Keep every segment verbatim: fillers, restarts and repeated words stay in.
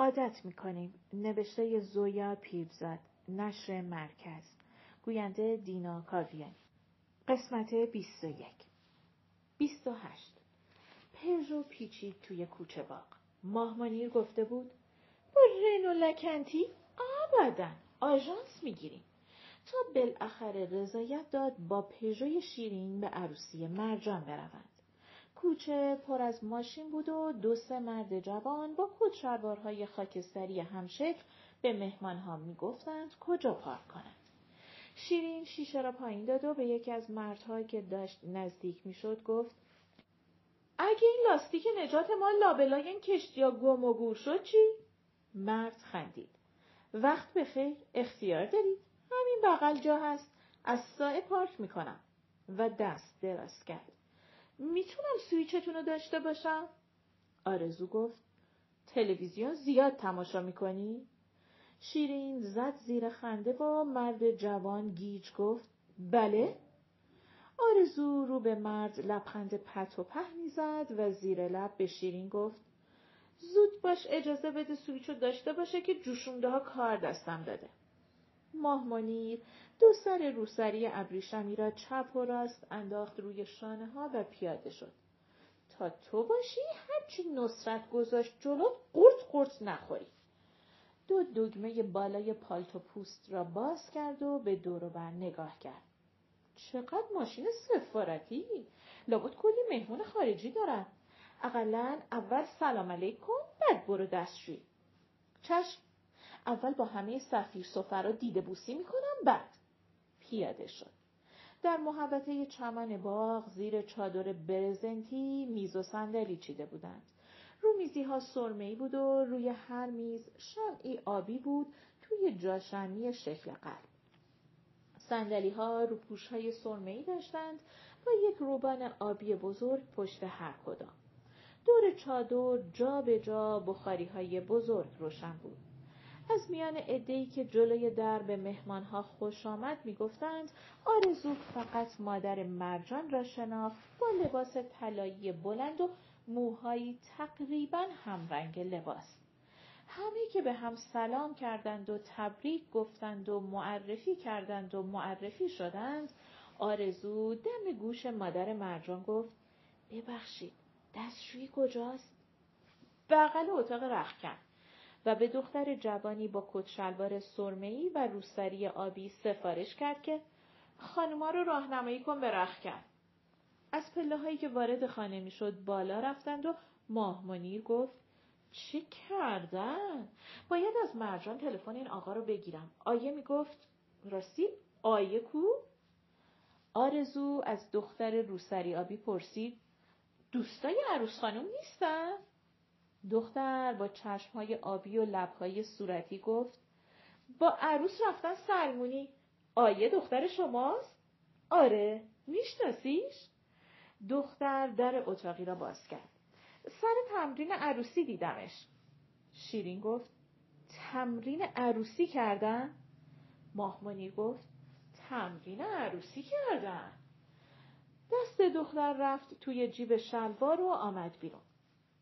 عادت میکنیم، نوشته زویا پیرزاد، نشر مرکز، گوینده دینا کاویان. قسمت بیست و یک. بیست و هشت. پرژو پیچید توی کوچه باغ. ماه منیر گفته بود با رنو لکنتی ابدا آژانس میگیریم. تا بالاخره رضایت داد با پژوی شیرین به عروسی مرجان بروند. کوچه پر از ماشین بود و دو سه مرد جوان با کت شلوارهای خاکستری همشکل به مهمانها میگفتند کجا پارک کنند. شیرین شیشه را پایین داد و به یکی از مردها که داشت نزدیک میشد گفت اگه این لاستیک نجات ما لابلای این کشتیا گم و گور شد چی؟ مرد خندید. وقت بخیر، اختیار دارید. همین بغل جا هست. از سایه پارک میکنم. و دست دراز کرد. میتونم سویچتون رو داشته باشم؟ آرزو گفت تلویزیون زیاد تماشا میکنی؟ شیرین زد زیر خنده و مرد جوان گیج گفت بله؟ آرزو رو به مرد لبخند پت و پهنی زد و زیر لب به شیرین گفت زود باش اجازه بده سویچو داشته باشه که جوشونده ها کار دستم داده. ماه منیر دو سر روسری ابریشمی را چپ و راست انداخت روی شانه ها و پیاده شد. تا تو باشی هرچی نصرت گذاشت جلوت قورت قورت نخوری. دو دگمه بالای پالتو پوست را باز کرد و به دور و بر نگاه کرد. چقدر ماشین سفارتی؟ لابد کلی مهمون خارجی دارن. اقلا اول سلام علیکم بعد برو دستشویی. چشم. اول با همه سفیر سفرا دیده بوسی میکنم بعد. پیاده شد. در محوطه چمن باغ زیر چادر برزنتی میز و صندلی چیده بودند. رو میزی ها سرمه‌ای بود و روی هر میز شمعی آبی بود توی جاشمی شکل قلب. صندلی ها رو پوش های سرمه‌ای داشتند و یک روبان آبی بزرگ پشت هر کدام. دور چادر جا به جا بخاری های بزرگ روشن بود. از میان عده‌ای که جلوی در به مهمانها خوش آمد می گفتند آرزو فقط مادر مرجان را شناخت با لباس طلایی بلند و موهایی تقریبا همرنگ لباس. همه که به هم سلام کردند و تبریک گفتند و معرفی کردند و معرفی شدند. آرزو دم گوش مادر مرجان گفت ببخشید دستشویی کجاست؟ بغل اتاق رختکن. و به دختر جوانی با کت شلوار سرمه‌ای و روسری آبی سفارش کرد که خانم‌ها رو راهنمایی کن به رختکن. از پله‌هایی که وارد خانه می‌شد بالا رفتند و ماه منیر گفت چی کردن؟ باید از مرجان تلفن این آقا رو بگیرم. آیه میگفت راستی آیه کو؟ آرزو از دختر روسری آبی پرسید دوستای عروس خانم نیستن؟ دختر با چشم‌های آبی و لب‌های صورتی گفت با عروس رفتن سلمونی. آیه دختر شماست؟ آره، میشناسیش؟ دختر در اتاقی را باز کرد. سر تمرین عروسی دیدمش. شیرین گفت تمرین عروسی کردن؟ ماه منیر گفت تمرین عروسی کردن. دست دختر رفت توی جیب شلوار و آمد بیرون.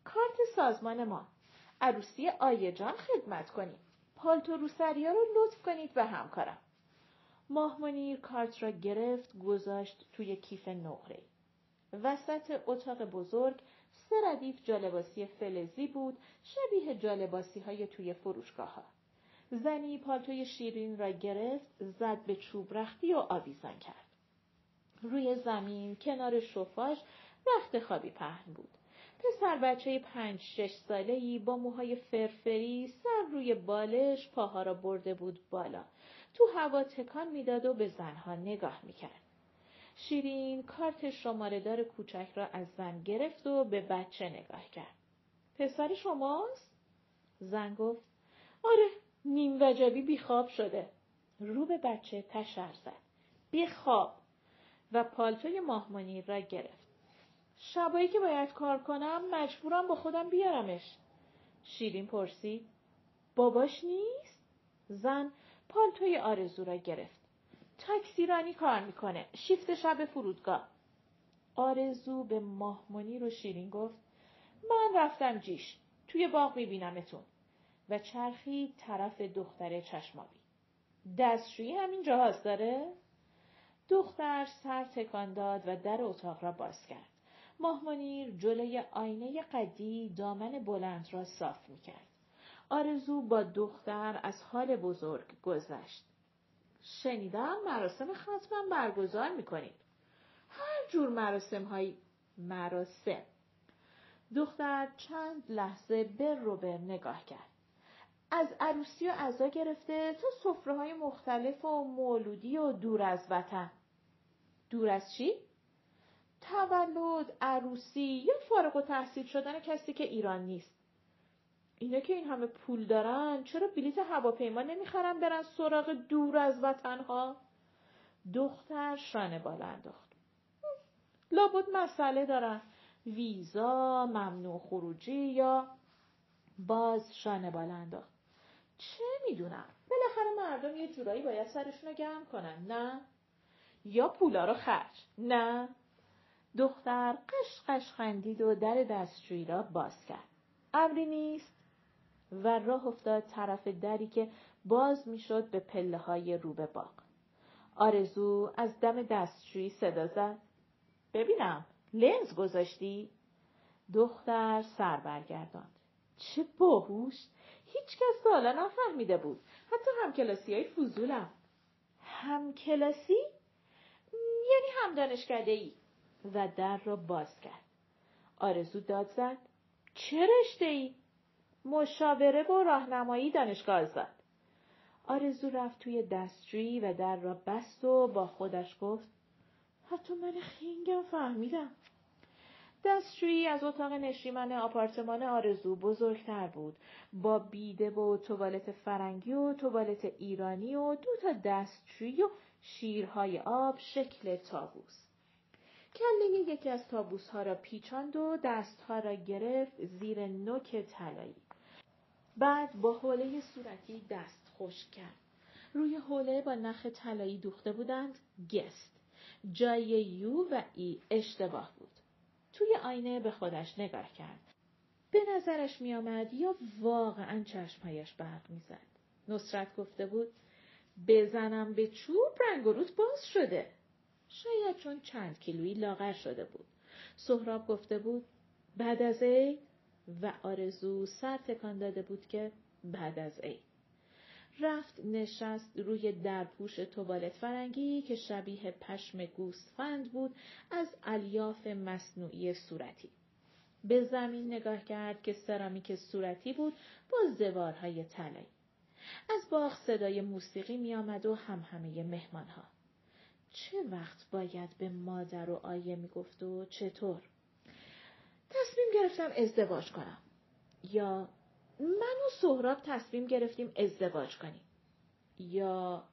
کارت سازمان ما. عروسی آیه جان خدمت کنیم. پالتو روسری‌ها رو لطف کنید به همکارم. ماه منیر کارت را گرفت گذاشت توی کیف نقره‌ای. وسط اتاق بزرگ سه ردیف جالباسی فلزی بود شبیه جالباسی های توی فروشگاه ها. زنی پالتوی شیرین را گرفت زد به چوب رختی و آویزان کرد. روی زمین کنار شوفاژ رخت خوابی پهن بود. پسر بچه پنج شش ساله‌ای با موهای فرفری سر روی بالش پاها را برده بود بالا. تو هوا تکان میداد و به زنها نگاه میکرد. شیرین کارت شماره‌دار کوچک را از زن گرفت و به بچه نگاه کرد. پسر شماست؟ زن گفت آره نیم وجبی بیخواب شده. رو به بچه تشر زد. بیخواب. و پالتوی ماه منیر را گرفت. شبایی که باید کار کنم مجبورم با خودم بیارمش. شیرین پرسید باباش نیست؟ زن پالتوی آرزو را گرفت. تاکسی رانی کار میکنه. شیفت شب فرودگاه. آرزو به ماه منیر و شیرین گفت من رفتم جیش. توی باغ میبینمتون. و چرخید طرف دختر چشمابی. دستشویی همین جاهاست داره؟ دختر سر تکان داد و در اتاق را باز کرد. ماه منیر جلوی آینه قدی دامن بلند را صاف میکرد. آرزو با دختر از حال بزرگ گذشت. شنیدم مراسم ختم برگزار میکنید. هر جور مراسم هایی مراسم. دختر چند لحظه بر رو بر نگاه کرد. از عروسی و عزا گرفته تا سفره‌های مختلف و مولودی و دور از وطن. دور از چی؟ تولد، عروسی یا فارغ التحصیل شدن کسی که ایران نیست. اینا که این همه پول دارن چرا بلیت هواپیما نمیخرن برن سراغ دور از وطنها؟ دختر شانه بالا انداخت. لابد مسئله دارن. ویزا، ممنوع خروجی یا باز شانه بالا انداخت. چه میدونم؟ بالاخره مردم یه جورایی باید سرشون رو گرم کنن، نه؟ یا پولا رو خرج، نه؟ دختر قشقش خندید و در دستشویی را باز کرد. امری نیست و راه افتاد طرف دری که باز میشد به پله‌های روبه باغ. آرزو از دم دستشویی صدا زد. ببینم لنز گذاشتی؟ دختر سر برگرداند. چه باهوش، هیچ کس تا حالا نفهمیده بود، حتی همکلاسی‌های فضولم. همکلاسی؟ یعنی هم دانشکده‌ای. و در را باز کرد. آرزو داد زد. چه رشته‌ای؟ مشاوره و راهنمایی دانشگاه آزاد. آرزو رفت توی دستشویی و در را بست و با خودش گفت حتی من خینگم فهمیدم. دستشویی از اتاق نشیمن آپارتمان آرزو بزرگتر بود، با بیده و توالت فرنگی و توالت ایرانی و دو تا دستشویی و شیرهای آب شکل طاووس. کله یکی از طاووس‌ها را پیچاند و دست‌ها را گرفت زیر نوک طلایی. بعد با حوله صورتی دست خشک کرد. روی حوله با نخ طلایی دوخته بودند گست. جای یو و ای اشتباه بود. توی آینه به خودش نگاه کرد. به نظرش می‌آمد یا واقعاً چشم‌هایش برق می‌زد. نصرت گفته بود بزنم به چوب رنگ و روت باز شده. شاید چون چند کیلویی لاغر شده بود. سهراب گفته بود بعد از عید و آرزو سر تکان داده بود که بعد از عید. رفت نشست روی درپوش توالت فرنگی که شبیه پشم گوسفند بود از الیاف مصنوعی صورتی. به زمین نگاه کرد که سرامیک صورتی بود با زوارهای طلایی. از باغ صدای موسیقی می آمد و همهمه مهمانها. چه وقت باید به مادر و آیه میگفت و چطور؟ تصمیم گرفتم ازدواج کنم. یا من و سهراب تصمیم گرفتیم ازدواج کنیم. یا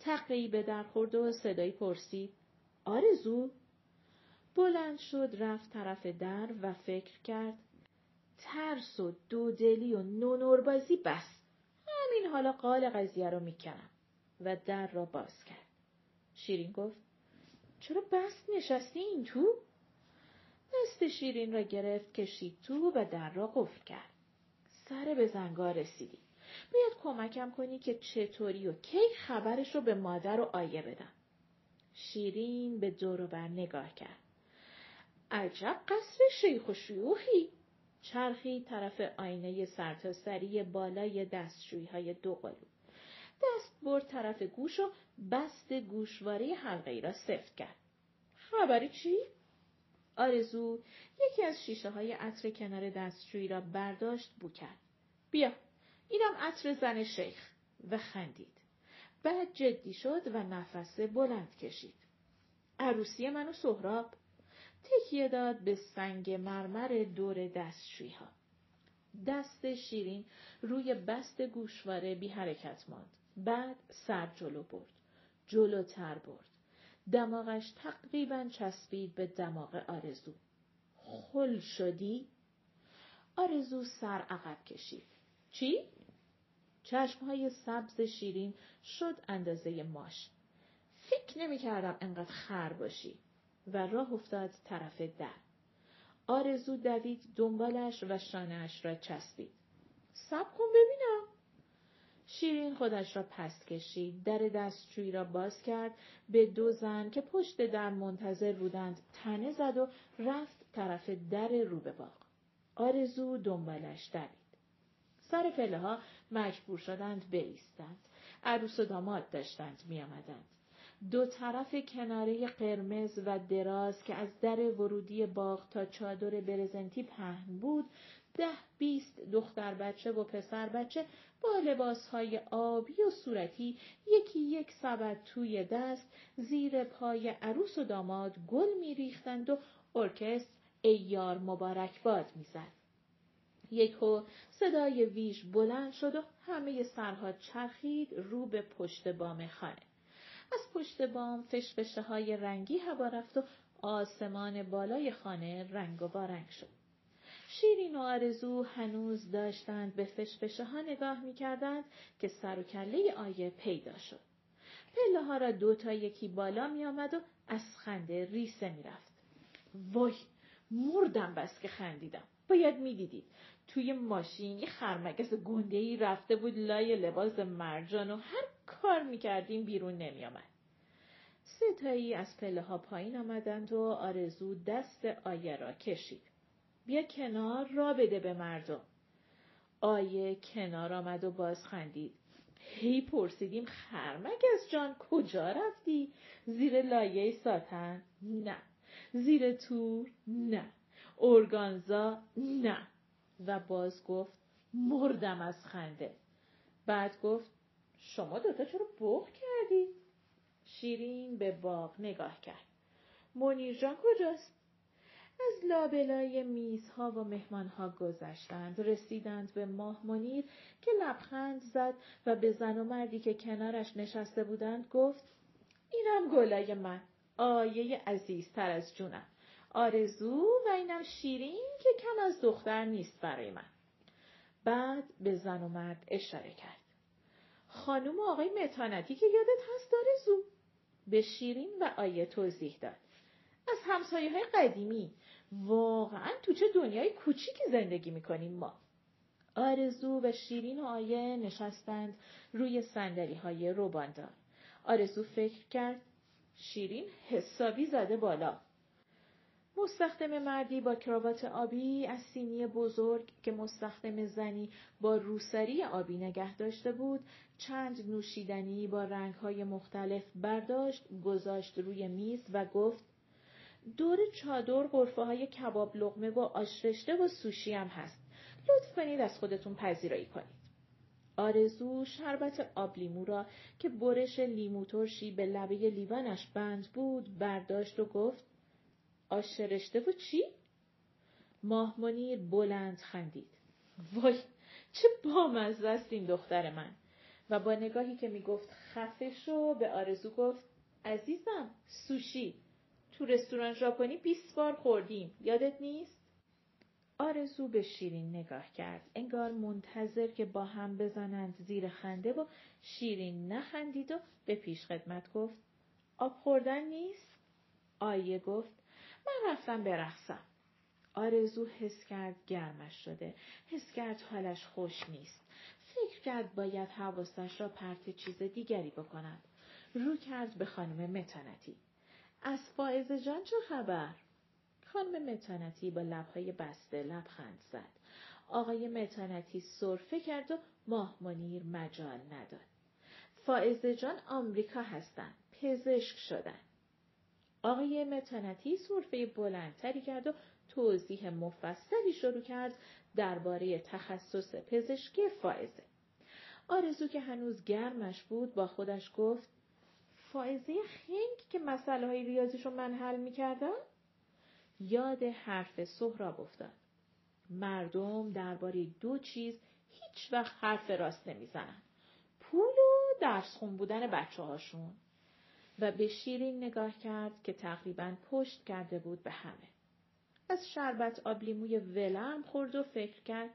تقیی به در خورد و صدایی پرسید. آرزو؟ بلند شد رفت طرف در و فکر کرد. ترس و دودلی و نونوربازی بس. همین حالا قال قضیه رو میکنم. و در را باز کرد. شیرین گفت چرا بست نشستی این تو؟ دست شیرین را گرفت کشید تو و در را قفل کرد. سر به زنگار رسیدی. باید کمکم کنی که چطوری و کی خبرش رو به مادر و آیه بدم. شیرین به دور و بر نگاه کرد. عجب قصر شیخ و شیوخی. چرخی طرف آینه سرتاسری بالای دستشویی های دو قلو. دست برد طرف گوش و بست گوشواره حلقه‌ای را سفت کرد. خبری چی؟ آرزو یکی از شیشه های عطر کنار دستشویی را برداشت بو کرد. بیا، اینم عطر زن شیخ و خندید. بعد جدی شد و نفس بلند کشید. عروسی من و سهراب. تکیه داد به سنگ مرمر دور دستشویی ها. دست شیرین روی بست گوشواره بی حرکت ماند. بعد سر جلو برد. جلوتر برد. دماغش تقریباً چسبید به دماغ آرزو. خل شدی؟ آرزو سر عقب کشید. چی؟ چشمهای سبز شیرین شد اندازه ماش. فکر نمی کردم انقدر خر باشی. و راه افتاد طرف در. آرزو دوید دنبالش و شانه‌اش را چسبید. صبر کن ببینم. شیرین خودش را پس کشید، در دستشویی را باز کرد، به دو زن که پشت در منتظر بودند تنه زد و رفت طرف در رو به باغ. آرزو دنبالش دوید. سر پله ها مجبور شدند بایستند. عروس و داماد داشتند می آمدند. دو طرف کناره قرمز و دراز که از در ورودی باغ تا چادر برزنتی پهن بود، ده بیست دختر بچه و پسر بچه با لباسهای آبی و صورتی یکی یک سبد توی دست زیر پای عروس و داماد گل می ریختند و ارکستر ای یار مبارک باد می زد. یکو صدای ویژ بلند شد و همه سرها چرخید رو به پشت بام خانه. از پشت بام فشفشه های رنگی هوا رفت و آسمان بالای خانه رنگ و بارنگ شد. شیرین و آرزو هنوز داشتند به فشفشه ها نگاه می کردند که سر و کله آیه پیدا شد. پله ها را دو تا یکی بالا می آمد و از خنده ریسه می رفت. وای مردم بس که خندیدم. باید می دیدید. توی ماشین یه خرمگس گنده‌ای رفته بود لای لباس مرجان و هر کار می کردیم بیرون نمی آمد. سه تایی از پله ها پایین آمدند و آرزو دست آیه را کشید. بیا کنار را بده به مردم. آیه کنار آمد و باز خندید. هی پرسیدیم خرمگس جان کجا رفتی؟ زیر لایه ساتن؟ نه. زیر تور؟ نه. ارگانزا؟ نه. و باز گفت مردم از خنده. بعد گفت شما دوتا چرا بغ کردی؟ شیرین به باغ نگاه کرد. منیر جان کجاست؟ از لابلای میزها و مهمانها گذشتند. رسیدند به ماه منیر که لبخند زد و به زن و مردی که کنارش نشسته بودند گفت اینم گلای من، آیه عزیزتر از جونم. آرزو و اینم شیرین که کم از دختر نیست برای من. بعد به زن و مرد اشاره کرد. خانم و آقای متانتی که یادت هست آرزو؟ به شیرین و آیه توضیح داد. از همسایه های قدیمی. واقعا تو چه دنیای کوچیکی زندگی میکنیم ما. آرزو و شیرین و آیه نشستند روی صندلی های روباندار. آرزو فکر کرد شیرین حسابی زده بالا. مستخدم مردی با کراوات آبی از سینی بزرگ که مستخدم زنی با روسری آبی نگه داشته بود، چند نوشیدنی با رنگ‌های مختلف برداشت، گذاشت روی میز و گفت دور چادر غرفه‌های کباب لقمه و آش رشته و سوشی هم هست. لطف کنید از خودتون پذیرایی کنید. آرزو شربت آب لیمو را که برش لیمو ترشی به لبه لیوانش بند بود، برداشت و گفت آش رشته و چی؟ ماه منیر بلند خندید. وای چه بامزه است این دختر من. و با نگاهی که میگفت خفه شو به آرزو گفت عزیزم سوشی تو رستوران ژاپنی بیست بار خوردیم، یادت نیست؟ آرزو به شیرین نگاه کرد، انگار منتظر که با هم بزنند زیر خنده و شیرین نخندید و به پیش خدمت گفت آب خوردن نیست؟ آیه گفت من رفتم برقصم. آرزو حس کرد گرمش شده. حس کرد حالش خوش نیست. فکر کرد باید حواسش را پرت چیز دیگری بکند. رو کرد به خانم متانتی. از فائزه جان چه خبر؟ خانم متانتی با لبهای بسته لبخند زد. آقای متانتی سرفه کرد و ماه منیر مجال نداد. فائزه جان آمریکا هستن. پزشک شدن. آقای متانتی سرفه بلندتری کرد و توضیح مفصلی شروع کرد درباره تخصص پزشکی فائزه. آرزو که هنوز گرمش بود با خودش گفت فائزه خنگ که مسئله های ریاضیشو من حل می‌کردم؟ یاد حرف سهراب افتاد. مردم درباره دو چیز هیچ وقت حرف راست نمیزنن. پول و درس خون بودن بچه هاشون. و به شیرین نگاه کرد که تقریباً پشت کرده بود به همه. از شربت آب لیموی ولرم خورد و فکر کرد.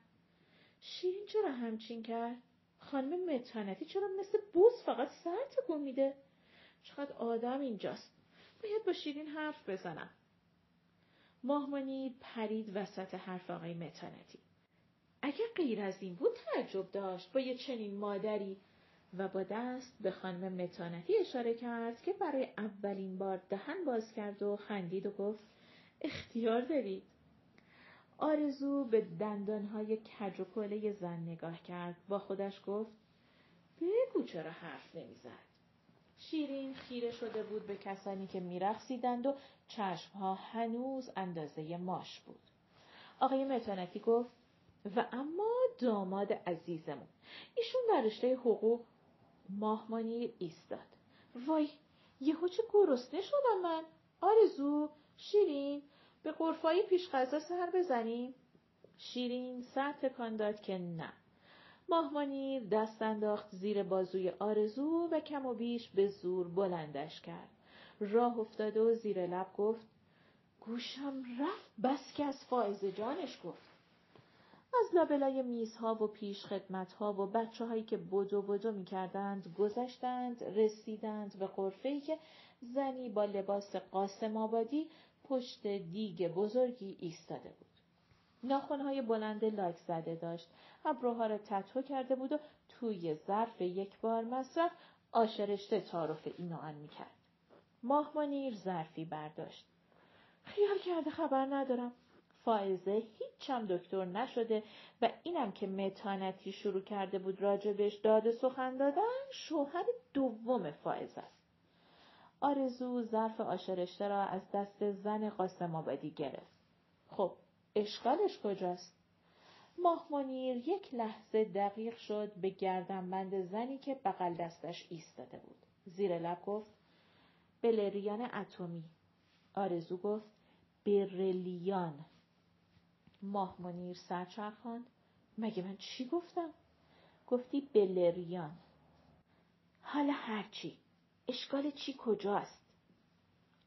شیرین چرا همچین کرد؟ خانم متانتی چرا مثل بوز فقط سر تکون میده؟ چقدر آدم اینجاست. باید با شیرین حرف بزنم. ماه منیر پرید وسط حرف آقای متانتی. اگه غیر از این بود تعجب داشت با یه چنین مادری و با دست به خانم متانتی اشاره کرد که برای اولین بار دهن باز کرد و خندید و گفت اختیار دارید. آرزو به دندانهای کج و کوله زن نگاه کرد، با خودش گفت بگو چرا حرف نمیزد. شیرین خیره شده بود به کسانی که میرقصیدند و چشمها هنوز اندازه ماش بود. آقای متانتی گفت و اما داماد عزیزمون، ایشون در رشته حقوق. ماه منیر ایستاد. وای یهو چه گرسنه شدم من. آرزو، شیرین، به قرفایی پیش غذا سر بزنیم؟ شیرین سر تکان داد که نه. ماه منیر دست انداخت زیر بازوی آرزو و کم و بیش به زور بلندش کرد. راه افتاد و زیر لب گفت گوشم رفت بس که از فائزه جانش گفت. از لابلای میزها و پیش خدمتها و بچه هایی که بدو بدو می کردند گذشتند، رسیدند به غرفه‌ای که زنی با لباس قاسم آبادی پشت دیگ بزرگی ایستاده بود. ناخنهای بلند لاک زده داشت، ابروها را تتو کرده بود و توی ظرف یک بار مصرف آشرشته تعارف این و آن می کرد. ماه منیر ظرفی برداشت. خیال کرده خبر ندارم. فائزه هیچم دکتر نشده و اینم که متانتی شروع کرده بود راجبش داد سخن دادن، شوهر دوم فائزه است. آرزو ظرف آشرشته را از دست زن قاسم آبادی گرفت. خب اشکالش کجاست؟ ماه منیر یک لحظه دقیق شد به گردنبند زنی که بغل دستش ایستاده بود. زیر لب گفت بلریان اتمی. آرزو گفت برلیان. ماه منیر سرچرخاند. مگه من چی گفتم؟ گفتی بلریان. حالا هرچی، اشکال چی کجاست؟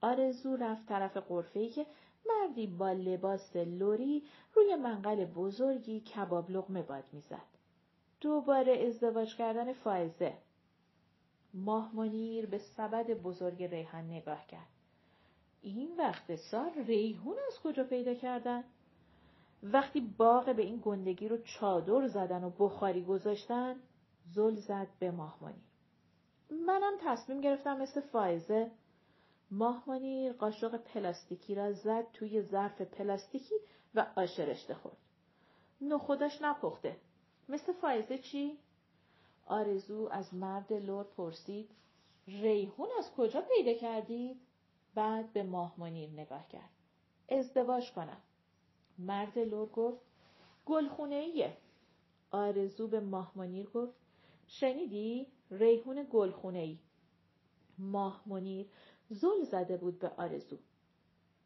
آرزو رفت طرف غرفه‌ای که مردی با لباس لوری روی منقل بزرگی کباب لقمه باد میزد. دوباره ازدواج کردن فائزه. ماه منیر به سبد بزرگ ریحان نگاه کرد. این وقت سال ریحون از کجا پیدا کردن؟ وقتی باغ به این گندگی رو چادر زدن و بخاری گذاشتن. زل زد به ماه منیر. منم تصمیم گرفتم مثل فائزه. ماه منیر قاشق پلاستیکی را زد توی ظرف پلاستیکی و آشرشته خورد. نخودش نپخته. مثل فائزه چی؟ آرزو از مرد لور پرسید ریحون از کجا پیدا کردید؟ بعد به ماه منیر نگاه کرد. ازدواج کنم. مرد لور گفت گلخونه ایه. آرزو به ماه منیر گفت شنیدی؟ ریحون گلخونه ای. ماه منیر زل زده بود به آرزو.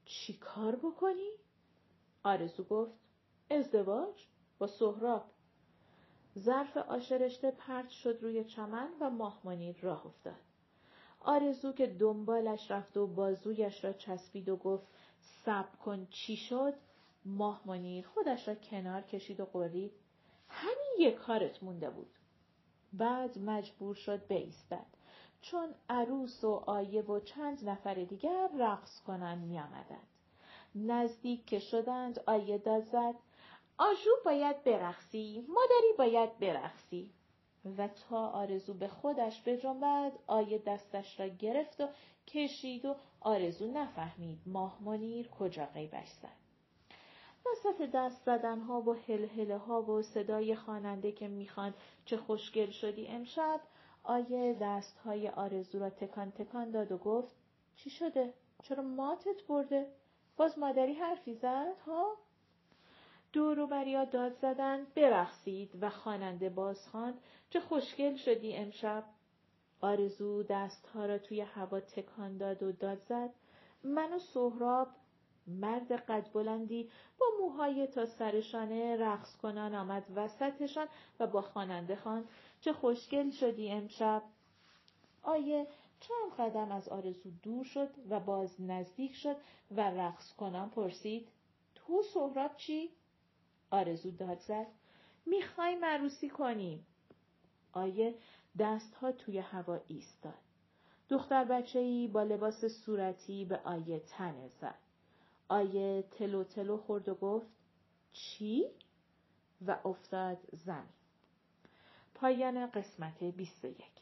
چی کار بکنی؟ آرزو گفت ازدواج با سهراب. ظرف آشرشته پرت شد روی چمن و ماه منیر راه افتاد. آرزو که دنبالش رفت و بازویش را چسبید و گفت صبر کن چی شد؟ ماه منیر خودش را کنار کشید و قرید همین یک کارت مونده بود. بعد مجبور شد بایستد چون عروس و آیه و چند نفر دیگر رقص کنن می آمدند. نزدیک که شدند آیه داد زد آژو باید برقصی، مادری باید برقصی. و تا آرزو به خودش بجنبد آیه دستش را گرفت و کشید و آرزو نفهمید ماه منیر کجا غیبش زد. وسط دست زدنها و هلهله ها و صدای خواننده که میخوان چه خوشگل شدی امشب، آیه دستهای آرزو را تکان تکان داد و گفت چی شده؟ چرا ماتت برده؟ باز مادری حرفی زد ها؟ دوروبریا داد زدن برقصید و خواننده باز خواند چه خوشگل شدی امشب. آرزو دستها را توی هوا تکان داد و داد زد من و سهراب. مرد قد بلندی با موهای تا سرشانه رقص کنان آمد وسطشان و با خواننده خواند چه خوشگل شدی امشب. آیه چند قدم از آرزو دور شد و باز نزدیک شد و رقص کنان پرسید تو سهراب چی؟ آرزو داد زد میخوایم عروسی کنیم. آیه دستها توی هوا ایستاد. دختر بچه‌ای با لباس صورتی به آیه تنه زد. آیه تلو تلو خورد و گفت چی؟ و افتاد زن. پایان قسمت بیست و یک.